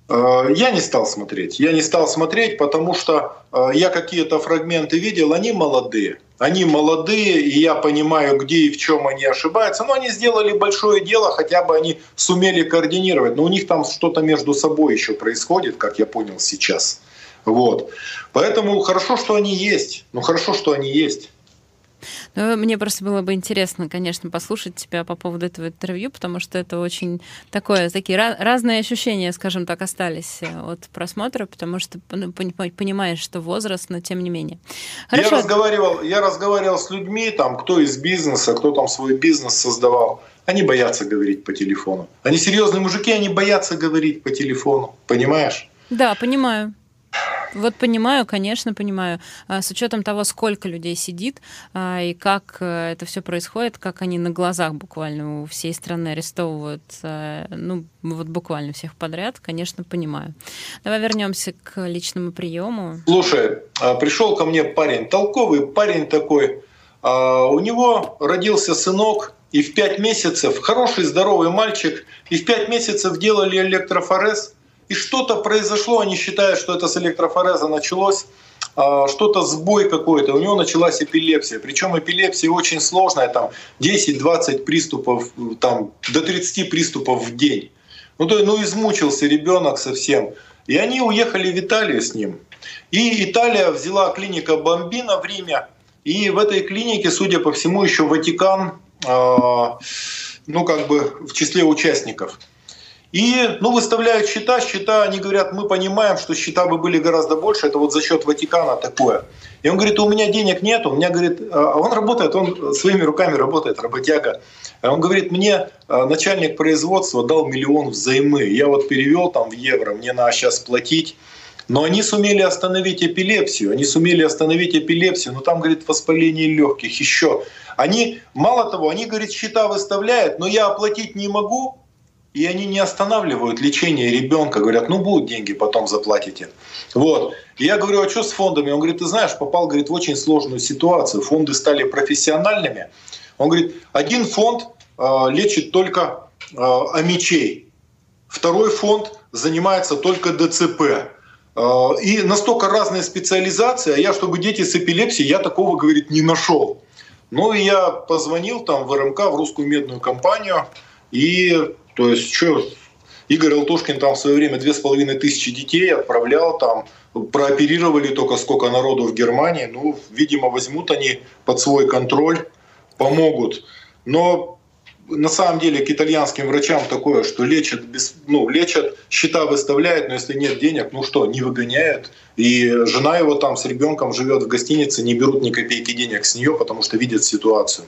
Я не стал смотреть. Я не стал смотреть, потому что я какие-то фрагменты видел, они молодые. Они молодые, и я понимаю, где и в чем они ошибаются. Но они сделали большое дело, хотя бы они сумели координировать. Но у них там что-то между собой еще происходит, как я понял сейчас. Вот. Поэтому хорошо, что они есть. Ну, хорошо, что они есть. Ну, мне просто было бы интересно, конечно, послушать тебя по поводу этого интервью, потому что это очень такое, такие ra- разные ощущения, скажем так, остались от просмотра, потому что ну, понимаешь, что возраст, но тем не менее. Хорошо. Я разговаривал, я разговаривал с людьми, там, кто из бизнеса, кто там свой бизнес создавал. Они боятся говорить по телефону. Они серьезные мужики, они боятся говорить по телефону. Понимаешь? Да, понимаю. Вот понимаю, конечно, понимаю. С учетом того, сколько людей сидит и как это все происходит, как они на глазах буквально у всей страны арестовывают, ну, вот буквально всех подряд, конечно, понимаю. Давай вернемся к личному приему. Слушай, пришел ко мне парень, толковый парень такой. У него родился сынок, и в пять месяцев, хороший, здоровый мальчик, и в пять месяцев делали электрофорез. И что-то произошло, они считают, что это с электрофореза началось, что-то сбой какой-то, у него началась эпилепсия. Причем эпилепсия очень сложная, там десять-двадцать приступов, там, до тридцати приступов в день. Ну, то, ну измучился ребенок совсем. И они уехали в Италию с ним. И Италия взяла клиника Бомбина в Риме. И в этой клинике, судя по всему, еще Ватикан, э, ну как бы в числе участников. И ну, выставляют счета, счета, они говорят, мы понимаем, что счета бы были гораздо больше, это вот за счет Ватикана такое. И он говорит, у меня денег нет, у меня, говорит, а он работает, он своими руками работает, работяга. Он говорит, мне начальник производства дал миллион взаймы, я вот перевел там в евро, мне надо сейчас платить. Но они сумели остановить эпилепсию, они сумели остановить эпилепсию, но там, говорит, воспаление легких еще. Они, мало того, они, говорит, счета выставляют, но я оплатить не могу, и они не останавливают лечение ребенка, говорят, ну будут деньги, потом заплатите. Вот. Я говорю, а что с фондами? Он говорит, ты знаешь, попал, говорит, в очень сложную ситуацию, фонды стали профессиональными. Он говорит, один фонд э, лечит только э, амичей, второй фонд занимается только ДЦП. И настолько разная специализация, а я, чтобы дети с эпилепсией, я такого, говорит, не нашел. Ну и я позвонил там в РМК, в Русскую медную компанию, и, то есть, что, Игорь Алтушкин там в свое время две с половиной тысячи детей отправлял, там прооперировали только сколько народу в Германии, ну, видимо, возьмут они под свой контроль, помогут. Но на самом деле к итальянским врачам такое, что лечат, без, ну, лечат, счета выставляют, но если нет денег, ну что, не выгоняют. И жена его там с ребенком живет в гостинице, не берут ни копейки денег с нее, потому что видят ситуацию.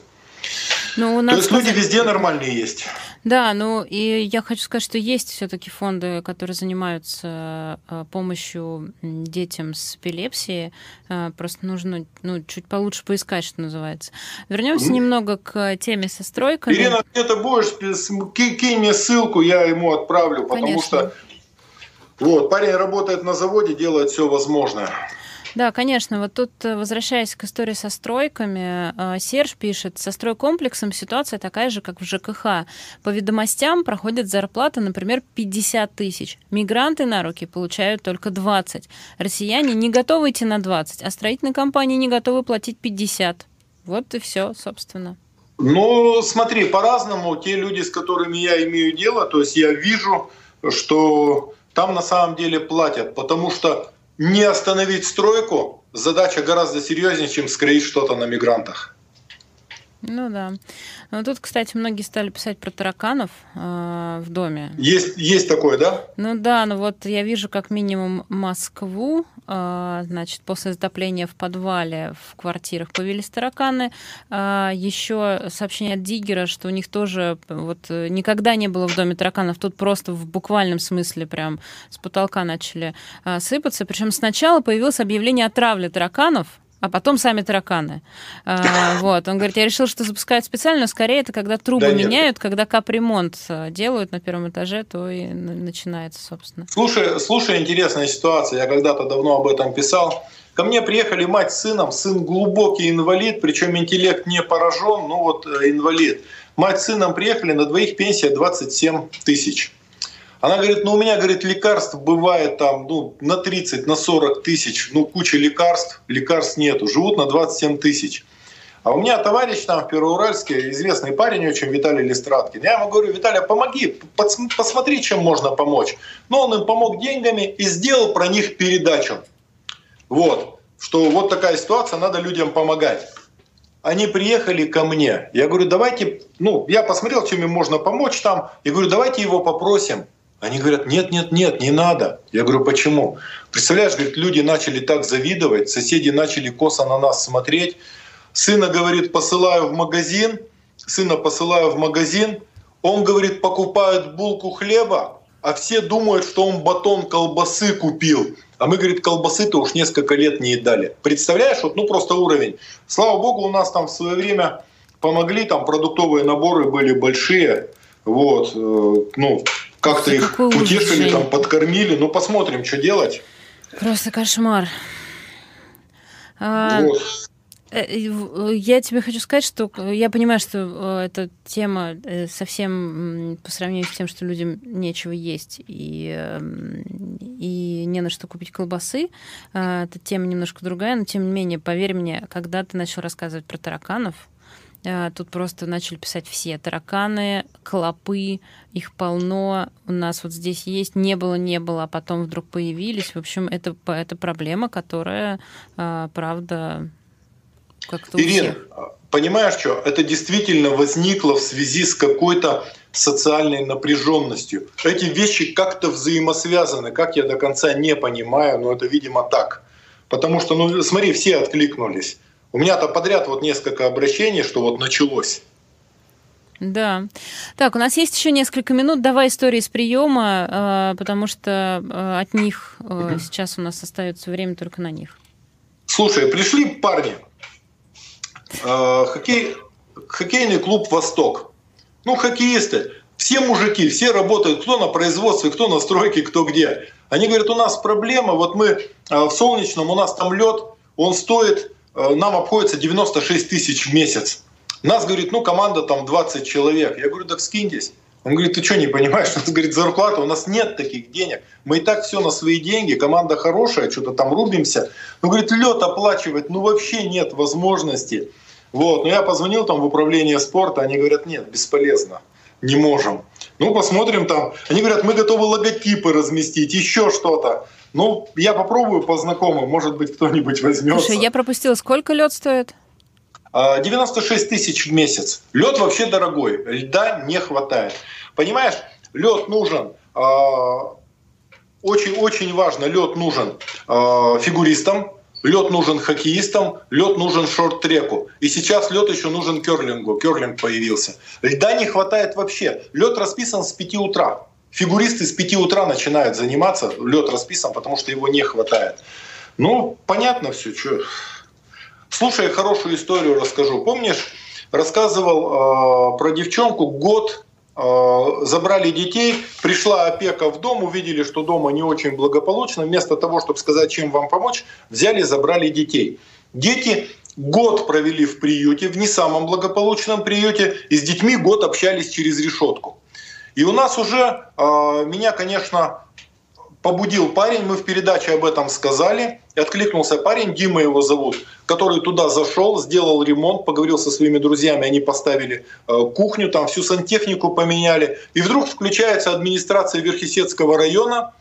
Ну, у нас, то есть люди везде нормальные есть. Да, ну и я хочу сказать, что есть все-таки фонды, которые занимаются помощью детям с эпилепсией. Просто нужно ну, чуть получше поискать, что называется. Вернемся mm-hmm. немного к теме со стройками. Ирина, где-то будешь, кинь мне ссылку, я ему отправлю, потому Конечно. что вот, парень работает на заводе, делает все возможное. Да, конечно. Вот тут, возвращаясь к истории со стройками, Серж пишет, со стройкомплексом ситуация такая же, как в ЖКХ. По ведомостям проходит зарплата, например, пятьдесят тысяч. Мигранты на руки получают только двадцать. Россияне не готовы идти на двадцать, а строительные компании не готовы платить пятьдесят. Вот и все, собственно. Ну, смотри, по-разному. Те люди, с которыми я имею дело, то есть я вижу, что там на самом деле платят, потому что не остановить стройку – задача гораздо серьезнее, чем скроить что-то на мигрантах. Ну да. Ну тут, кстати, многие стали писать про тараканов э, в доме. Есть, есть такое, да? Ну да, ну вот я вижу как минимум Москву, э, значит, после затопления в подвале в квартирах появились тараканы. Э, еще сообщение от Диггера, что у них тоже вот никогда не было в доме тараканов, тут просто в буквальном смысле прям с потолка начали э, сыпаться. Причем сначала появилось объявление о травле тараканов, а потом сами тараканы. А, вот. Он говорит, я решил, что запускают специально, но скорее это когда трубы да меняют, нет. когда капремонт делают на первом этаже, то и начинается, собственно. Слушай, слушай, интересная ситуация. Я когда-то давно об этом писал. Ко мне приехали мать с сыном. Сын глубокий инвалид, причем интеллект не поражен, но вот инвалид. Мать с сыном приехали, на двоих пенсия двадцать семь тысяч. Она говорит, ну у меня, говорит, лекарств бывает там ну, на тридцать, на сорок тысяч, ну куча лекарств, лекарств нету, живут на двадцать семь тысяч. А у меня товарищ там в Первоуральске, известный парень очень, Виталий Листраткин. Я ему говорю, Виталий, помоги, посмотри, чем можно помочь. Но он им помог деньгами и сделал про них передачу. Вот, что вот такая ситуация, надо людям помогать. Они приехали ко мне. Я говорю, давайте, ну я посмотрел, чем им можно помочь там. Я говорю, давайте его попросим. Они говорят, нет, нет, нет, не надо. Я говорю, почему? Представляешь, говорит, люди начали так завидовать, соседи начали косо на нас смотреть. Сына, говорит, посылаю в магазин, сына посылаю в магазин. Он, говорит, покупает булку хлеба, а все думают, что он батон колбасы купил. А мы, говорит, колбасы-то уж несколько лет не едали. Представляешь, вот ну просто уровень. Слава богу, у нас там в свое время помогли, там продуктовые наборы были большие. Вот, э, ну... Как-то и их утешили, там, подкормили. Ну, посмотрим, что делать. Просто кошмар. Вот. Я тебе хочу сказать, что я понимаю, что эта тема совсем по сравнению с тем, что людям нечего есть и, и не на что купить колбасы, эта тема немножко другая, но тем не менее, поверь мне, когда ты начал рассказывать про тараканов, тут просто начали писать все. Тараканы, клопы, их полно. У нас вот здесь есть. Не было, не было, а потом вдруг появились. В общем, это, это проблема, которая, правда... Как-то Ирина, понимаешь, что это действительно возникло в связи с какой-то социальной напряженностью. Эти вещи как-то взаимосвязаны, как я до конца не понимаю, но это, видимо, так. Потому что, ну, смотри, все откликнулись. У меня-то подряд вот несколько обращений, что вот началось. Да. Так, у нас есть еще несколько минут. Давай истории с приема, потому что от них угу. сейчас у нас остается время только на них. Слушай, пришли парни. Хоккей, хоккейный клуб «Восток». Ну, хоккеисты. Все мужики, все работают. Кто на производстве, кто на стройке, кто где. Они говорят, у нас проблема. Вот мы в Солнечном, у нас там лед, он стоит... Нам обходится девяносто шесть тысяч в месяц. Нас, говорит, ну команда там двадцать человек. Я говорю, так скиньтесь. Он говорит, ты что не понимаешь? Он говорит, зарплата, у нас нет таких денег. Мы и так все на свои деньги, команда хорошая, что-то там рубимся. Он говорит, лед оплачивать, ну вообще нет возможности. Вот. Но я позвонил там в управление спорта, они говорят, нет, бесполезно, не можем. Ну посмотрим там. Они говорят, мы готовы логотипы разместить, еще что-то. Ну, я попробую по знакомым, может быть, кто-нибудь возьмется. Слушай, я пропустила, сколько лед стоит? девяносто шесть тысяч в месяц. Лед вообще дорогой, льда не хватает. Понимаешь, лед нужен, очень-очень важно, лед нужен фигуристам, лед нужен хоккеистам, лед нужен шорт-треку. И сейчас лед еще нужен керлингу, керлинг появился. Льда не хватает вообще, лед расписан с пяти утра. Фигуристы с пяти утра начинают заниматься, лед расписан, потому что его не хватает. Ну, понятно все. Что. Слушай, хорошую историю расскажу. Помнишь, рассказывал э, про девчонку, год э, забрали детей, пришла опека в дом, увидели, что дома не очень благополучно. Вместо того, чтобы сказать, чем вам помочь, взяли, забрали детей. Дети год провели в приюте, в не самом благополучном приюте, и с детьми год общались через решетку. И у нас уже, э, меня, конечно, побудил парень, мы в передаче об этом сказали, и откликнулся парень, Дима его зовут, который туда зашел, сделал ремонт, поговорил со своими друзьями, они поставили э, кухню, там всю сантехнику поменяли, и вдруг включается администрация Верхесецкого района,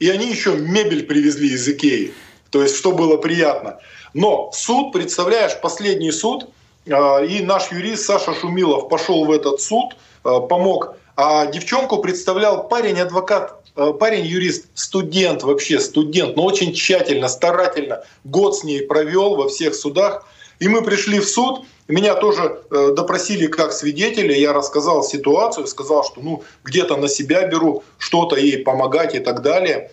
и они еще мебель привезли из Икеи, то есть что было приятно. Но суд, представляешь, последний суд, э, и наш юрист Саша Шумилов пошел в этот суд, э, помог. А девчонку представлял парень, адвокат, парень, юрист, студент вообще, студент, но очень тщательно, старательно, год с ней провел во всех судах. И мы пришли в суд, меня тоже допросили как свидетеля, я рассказал ситуацию, сказал, что ну где-то на себя беру, что-то ей помогать и так далее.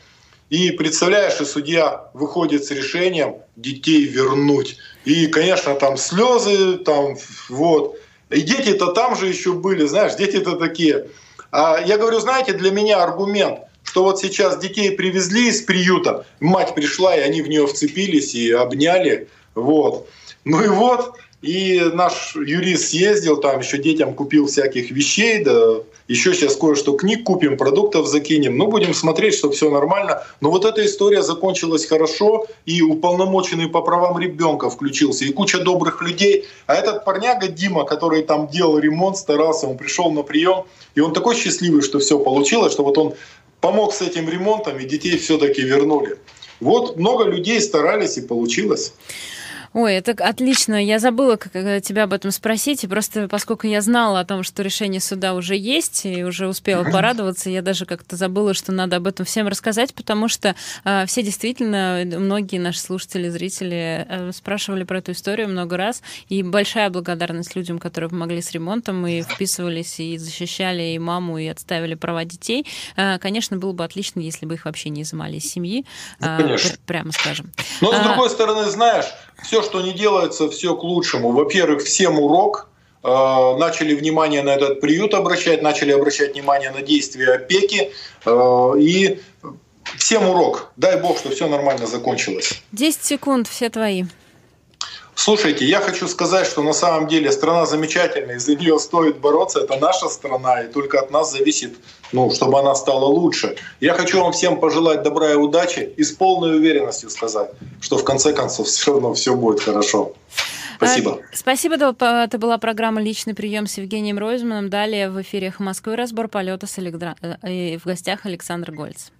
И представляешь, и судья выходит с решением детей вернуть. И, конечно, там слезы, там вот... И дети-то там же еще были, знаешь, дети-то такие. А я говорю, знаете, для меня аргумент, что вот сейчас детей привезли из приюта, мать пришла, и они в нее вцепились и обняли. Вот. Ну и вот, и наш юрист съездил, там еще детям купил всяких вещей, да, еще сейчас кое-что книг купим, продуктов закинем. Ну, будем смотреть, что все нормально. Но вот эта история закончилась хорошо, и уполномоченный по правам ребенка включился, и куча добрых людей. А этот парняга Дима, который там делал ремонт, старался, он пришел на прием, и он такой счастливый, что все получилось, что вот он помог с этим ремонтом, и детей все-таки вернули. Вот много людей старались, и получилось. Ой, это отлично. Я забыла как, тебя об этом спросить. И просто поскольку я знала о том, что решение суда уже есть, и уже успела порадоваться, я даже как-то забыла, что надо об этом всем рассказать, потому что э, все действительно, многие наши слушатели, зрители э, спрашивали про эту историю много раз. И большая благодарность людям, которые помогли с ремонтом, и вписывались, и защищали и маму, и отставили права детей. Э, конечно, было бы отлично, если бы их вообще не изымали из семьи. Э, ну, конечно. Прямо скажем. Но, с другой а, стороны, знаешь... Все, что не делается, все к лучшему. Во-первых, всем урок. Э, начали внимание на этот приют обращать, начали обращать внимание на действия опеки. Э, и всем урок. Дай бог, что все нормально закончилось. десять секунд, все твои. Слушайте, я хочу сказать, что на самом деле страна замечательная, из-за нее стоит бороться, это наша страна, и только от нас зависит, ну, чтобы она стала лучше. Я хочу вам всем пожелать добра и удачи, и с полной уверенностью сказать, что в конце концов все равно все будет хорошо. Спасибо. Спасибо, это была программа «Личный прием» с Евгением Ройзманом. Далее в эфире «Эхо Москвы» разбор полета с Электро... и в гостях Александр Гольц.